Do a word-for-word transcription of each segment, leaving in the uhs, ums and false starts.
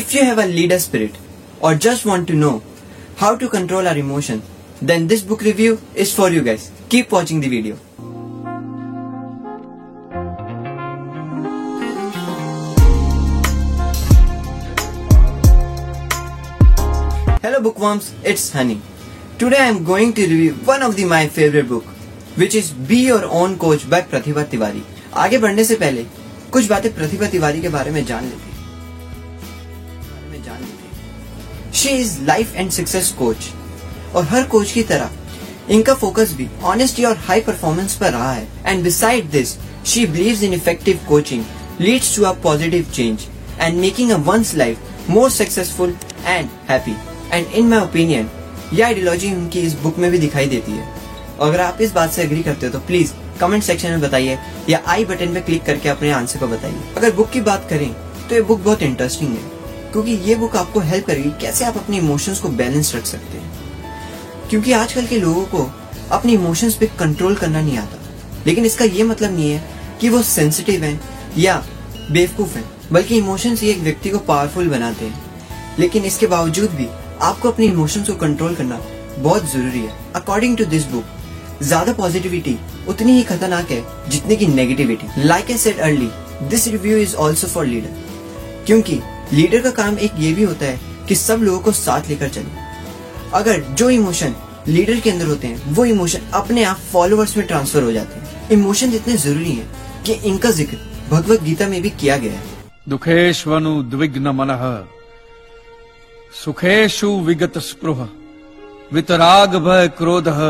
If you have a leader spirit or just want to know how to control our emotion, then this book review is for you guys. Keep watching the video. Hello bookworms, it's Honey. Today I am going to review one of the my favorite book, which is Be Your Own Coach by Pratibha Tiwari. आगे बढ़ने से पहले कुछ बातें प्रतिभा तिवारी के बारे में जान लेते हैं। She is life and success coach और हर कोच की तरह इनका फोकस भी ऑनेस्टी और हाई परफॉर्मेंस पर रहा है। And beside this she believes in effective coaching leads to a positive change and making a one's life more successful and happy. And in my opinion यह ideology उनकी इस book में भी दिखाई देती है। अगर आप इस बात से एग्री करते हो तो प्लीज कमेंट सेक्शन में बताइए या आई बटन पे क्लिक करके अपने आंसर को बताइए। अगर बुक की बात करें तो ये बुक बहुत इंटरेस्टिंग है क्योंकि ये बुक आपको हेल्प करेगी कैसे आप अपने इमोशंस को बैलेंस रख सकते हैं, क्योंकि आजकल के लोगों को अपने इमोशंस पे कंट्रोल करना नहीं आता। लेकिन इसका ये मतलब नहीं है कि वो सेंसिटिव हैं या बेवकूफ हैं, बल्कि इमोशंस ही एक व्यक्ति को पावरफुल बनाते हैं। लेकिन इसके बावजूद भी आपको अपने इमोशंस को कंट्रोल करना बहुत जरूरी है। अकॉर्डिंग टू दिस बुक ज्यादा पॉजिटिविटी उतनी ही खतरनाक है जितनी की negativity. Like I said early, this review is also for leader, क्योंकि लीडर का काम एक ये भी होता है कि सब लोगों को साथ लेकर चले। अगर जो इमोशन लीडर के अंदर होते हैं वो इमोशन अपने आप फॉलोअर्स में ट्रांसफर हो जाते हैं। इमोशन इतने जरूरी हैं कि इनका जिक्र भगवत गीता में भी किया गया है। दुखेश्वनु द्विग्न मनः सुखेशु विगत स्पृह वितराग भय क्रोधः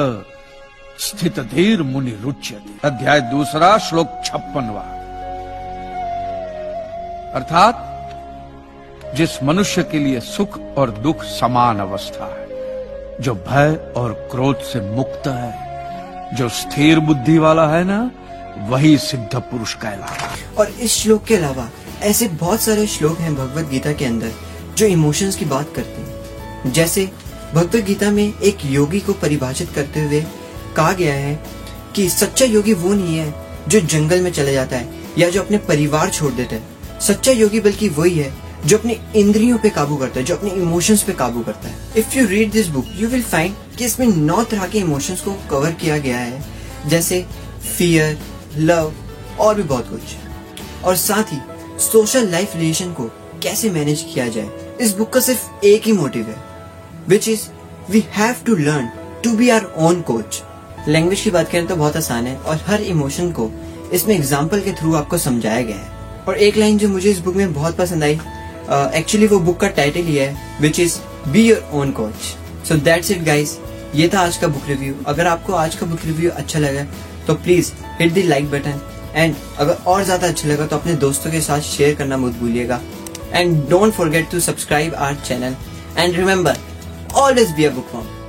स्थित धीर मुनि रुच्यते। अध्याय दूसरा श्लोक छप्पनवा। अर्थात जिस मनुष्य के लिए सुख और दुख समान अवस्था है, जो भय और क्रोध से मुक्त है, जो स्थिर बुद्धि वाला है ना, वही सिद्ध पुरुष कहलाता है। और इस श्लोक के अलावा ऐसे बहुत सारे श्लोक हैं भगवत गीता के अंदर जो इमोशंस की बात करते हैं। जैसे भगवत गीता में एक योगी को परिभाषित करते हुए कहा गया है कि सच्चा योगी वो नहीं है जो जंगल में चले जाता है या जो अपने परिवार छोड़ देता है। सच्चा योगी बल्कि वही है जो अपने इंद्रियों पे काबू करता है, जो अपने इमोशंस पे काबू करता है। If you read this book you will find कि इसमें नौ तरह के इमोशंस को कवर किया गया है, जैसे फियर, लव और भी बहुत कुछ। और साथ ही सोशल लाइफ रिलेशन को कैसे मैनेज किया जाए। इस बुक का सिर्फ एक ही मोटिव है, which is we have to learn to be our own coach. Language की बात करें तो बहुत आसान है और हर इमोशन को इसमें एग्जाम्पल के थ्रू आपको समझाया गया है। और एक लाइन जो मुझे इस बुक में बहुत पसंद आई, एक्चुअली uh, वो बुक का टाइटल ही है, which is be your own coach. So that's it guys, ये था आज का बुक रिव्यू। अगर आपको आज का बुक रिव्यू अच्छा लगा तो please hit the like button, and अगर और ज्यादा अच्छा लगा तो अपने दोस्तों के साथ शेयर करना मत भूलिएगा। And don't forget to subscribe our channel and remember always be a bookworm.